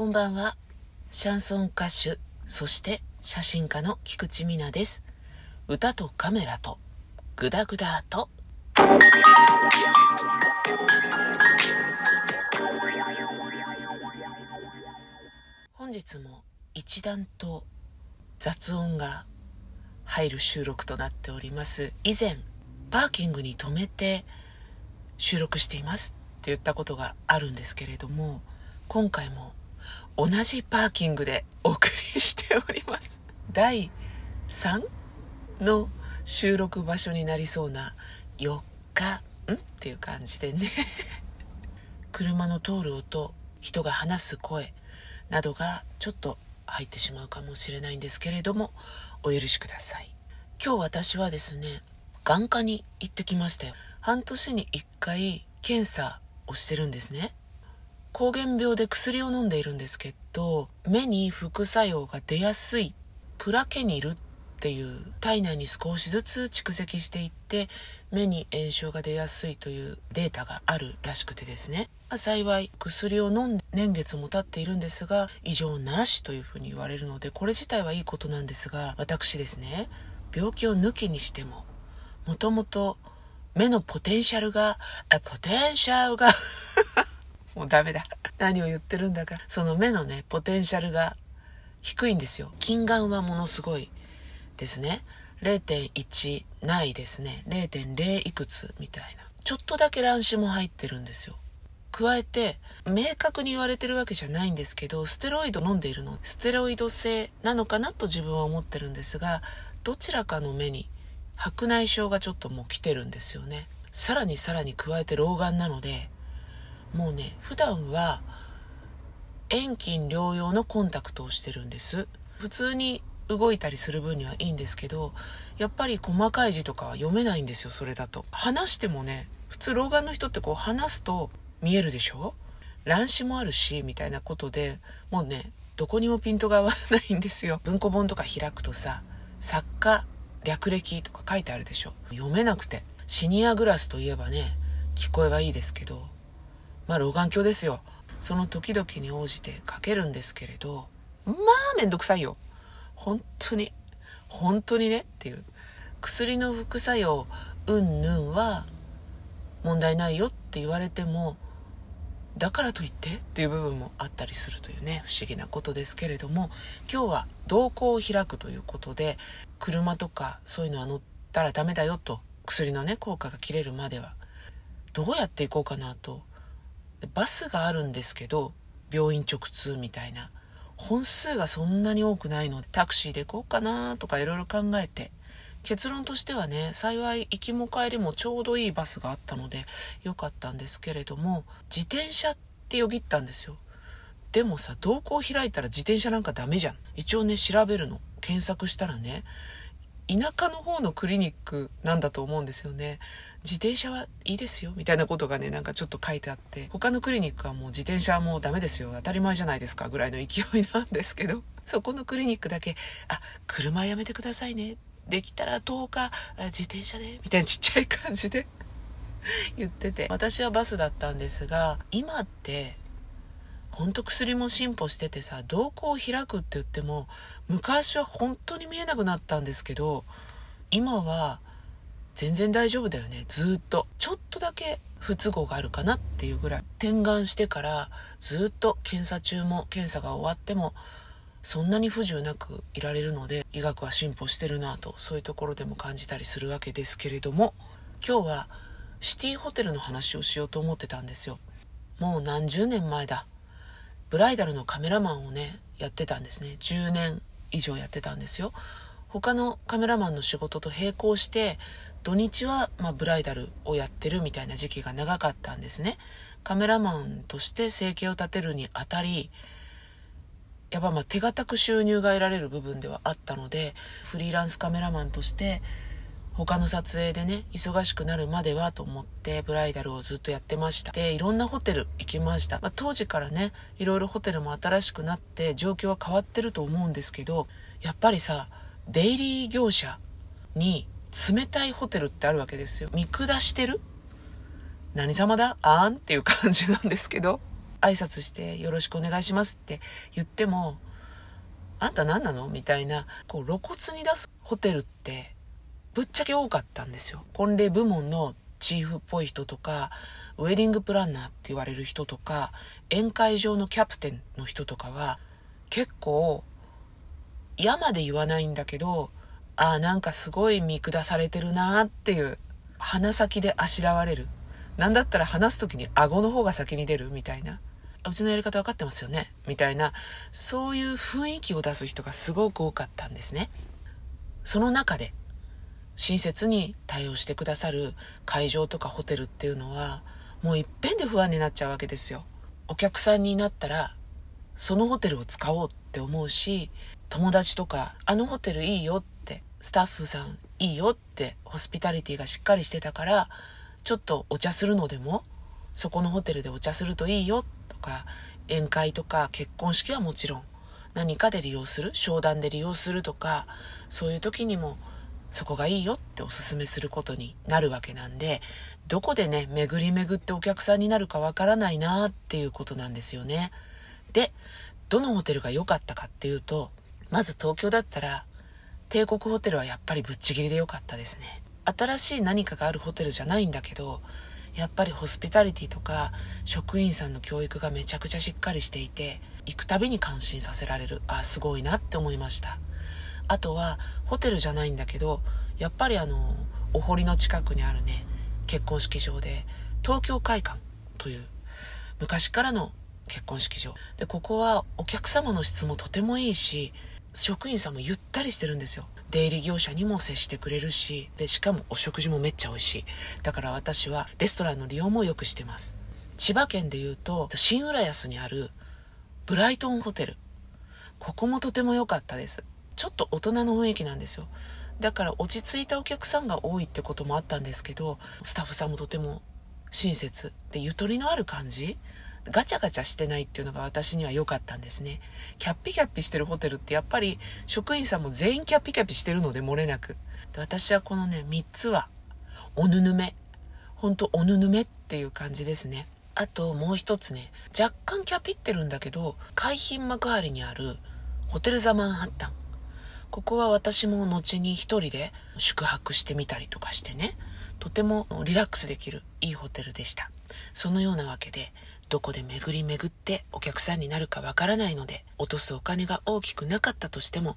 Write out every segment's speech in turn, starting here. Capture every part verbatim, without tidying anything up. こんばんは。シャンソン歌手、そして写真家の菊池美奈です。歌とカメラとグダグダと本日も一段と雑音が入る収録となっております。以前パーキングに止めて収録していますって言ったことがあるんですけれども、今回も同じパーキングでお送りしております。だいさんの収録場所になりそうなよっかんっていう感じでね車の通る音、人が話す声などがちょっと入ってしまうかもしれないんですけれども、お許しください。今日私はですね、眼科に行ってきましたよ。半年にいっかい検査をしてるんですね。膠原病で薬を飲んでいるんですけど、目に副作用が出やすいプラケニルっていう体内に少しずつ蓄積していって目に炎症が出やすいというデータがあるらしくてですね、まあ、幸い薬を飲んで年月も経っているんですが異常なしというふうに言われるので、これ自体はいいことなんですが、私ですね、病気を抜きにしてももともと目のポテンシャルがポテンシャルがもうダメだ。何を言ってるんだか。その目のね、ポテンシャルが低いんですよ。近眼はものすごいですね。れいてんいちないですね。れいてんれい いくつみたいな。ちょっとだけ乱視も入ってるんですよ。加えて、明確に言われてるわけじゃないんですけど、ステロイド飲んでいるの。ステロイド性なのかなと自分は思ってるんですが、どちらかの目に白内障がちょっともう来てるんですよね。さらにさらに加えて老眼なので、もうね、普段は遠近両用のコンタクトをしてるんです。普通に動いたりする分にはいいんですけど、やっぱり細かい字とかは読めないんですよ。それだと話してもね、普通老眼の人ってこう話すと見えるでしょ、乱視もあるしみたいなことで、もうね、どこにもピントが合わないんですよ。文庫本とか開くとさ、作家略歴とか書いてあるでしょ、読めなくて。シニアグラスといえばね、聞こえはいいですけど、まあ老眼鏡ですよ。その時々に応じてかけるんですけれど、まあめんどくさいよ。本当に本当にねっていう。薬の副作用うんぬんは問題ないよって言われても、だからといってっていう部分もあったりするというね、不思議なことですけれども、今日は瞳孔を開くということで、車とかそういうのは乗ったらダメだよと、薬のね効果が切れるまではどうやっていこうかなと。バスがあるんですけど、病院直通みたいな本数がそんなに多くないので、タクシーで行こうかなとかいろいろ考えて、結論としてはね、幸い行きも帰りもちょうどいいバスがあったのでよかったんですけれども、自転車ってよぎったんですよ。でもさ、瞳孔開いたら自転車なんかダメじゃん。一応ね、調べるの、検索したらね、田舎の方のクリニックなんだと思うんですよね。自転車はいいですよみたいなことがね、なんかちょっと書いてあって、他のクリニックはもう自転車はもうダメですよ、当たり前じゃないですかぐらいの勢いなんですけど、そこのクリニックだけ、あ、車やめてくださいね、できたらとおか自転車ねみたいなちっちゃい感じで言ってて、私はバスだったんですが、今って本当薬も進歩しててさ、瞳孔を開くって言っても昔は本当に見えなくなったんですけど、今は全然大丈夫だよね。ずっとちょっとだけ不都合があるかなっていうぐらい、点眼してからずっと検査中も検査が終わってもそんなに不自由なくいられるので、医学は進歩してるなと、そういうところでも感じたりするわけですけれども、今日はシティホテルの話をしようと思ってたんですよ。もう何十年前だ、ブライダルのカメラマンをねやってたんですね。じゅうねん以上やってたんですよ。他のカメラマンの仕事と並行して土日はまあブライダルをやってるみたいな時期が長かったんですね。カメラマンとして生計を立てるにあたり、やっぱまあ手堅く収入が得られる部分ではあったので、フリーランスカメラマンとして他の撮影でね忙しくなるまではと思ってブライダルをずっとやってました。で、いろんなホテル行きました、まあ、当時からねいろいろホテルも新しくなって状況は変わってると思うんですけど、やっぱりさ、出入り業者に冷たいホテルってあるわけですよ。見下してる、何様だあんっていう感じなんですけど、挨拶してよろしくお願いしますって言っても、あんた何なのみたいな、こう露骨に出すホテルってぶっちゃけ多かったんですよ。婚礼部門のチーフっぽい人とか、ウェディングプランナーって言われる人とか、宴会場のキャプテンの人とかは結構嫌まで言わないんだけど、ああなんかすごい見下されてるなっていう、鼻先であしらわれる、なんだったら話すときに顎の方が先に出るみたいな、うちのやり方分かってますよねみたいな、そういう雰囲気を出す人がすごく多かったんですね。その中で親切に対応してくださる会場とかホテルっていうのは、もういっぺんで不安になっちゃうわけですよ。お客さんになったらそのホテルを使おうって思うし、友達とかあのホテルいいよって、スタッフさんいいよって、ホスピタリティがしっかりしてたから、ちょっとお茶するのでもそこのホテルでお茶するといいよとか、宴会とか結婚式はもちろん、何かで利用する、商談で利用するとか、そういう時にもそこがいいよっておすすめすることになるわけなんで、どこでね巡り巡ってお客さんになるかわからないなっていうことなんですよね。で、どのホテルが良かったかっていうと、まず東京だったら帝国ホテルはやっぱりぶっちぎりで良かったですね。新しい何かがあるホテルじゃないんだけど、やっぱりホスピタリティとか職員さんの教育がめちゃくちゃしっかりしていて、行くたびに感心させられる、あ、すごいなって思いました。あとはホテルじゃないんだけど、やっぱりあのお堀の近くにあるね、結婚式場で東京会館という昔からの結婚式場で、ここはお客様の質もとてもいいし、職員さんもゆったりしてるんですよ。出入り業者にも接してくれるし、でしかもお食事もめっちゃ美味しい。だから私はレストランの利用もよくしてます。千葉県でいうと新浦安にあるブライトンホテル、ここもとても良かったです。ちょっと大人の雰囲気なんですよ。だから落ち着いたお客さんが多いってこともあったんですけど、スタッフさんもとても親切でゆとりのある感じ、ガチャガチャしてないっていうのが私には良かったんですね。キャッピキャッピしてるホテルってやっぱり職員さんも全員キャッピキャッピしてるので、漏れなく。で、私はこのねみっつはおぬぬめ、ほんとおぬぬめっていう感じですね。あともう一つね、若干キャピってるんだけど海浜幕張にあるホテルザマンハッタン、ここは私も後に一人で宿泊してみたりとかしてね、とてもリラックスできるいいホテルでした。そのようなわけで、どこで巡り巡ってお客さんになるかわからないので、落とすお金が大きくなかったとしても、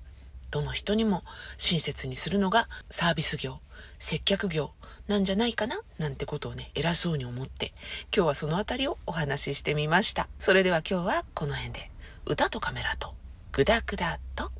どの人にも親切にするのがサービス業、接客業なんじゃないかななんてことをね、偉そうに思って、今日はそのあたりをお話ししてみました。それでは今日はこの辺で、歌とカメラとグダグダと。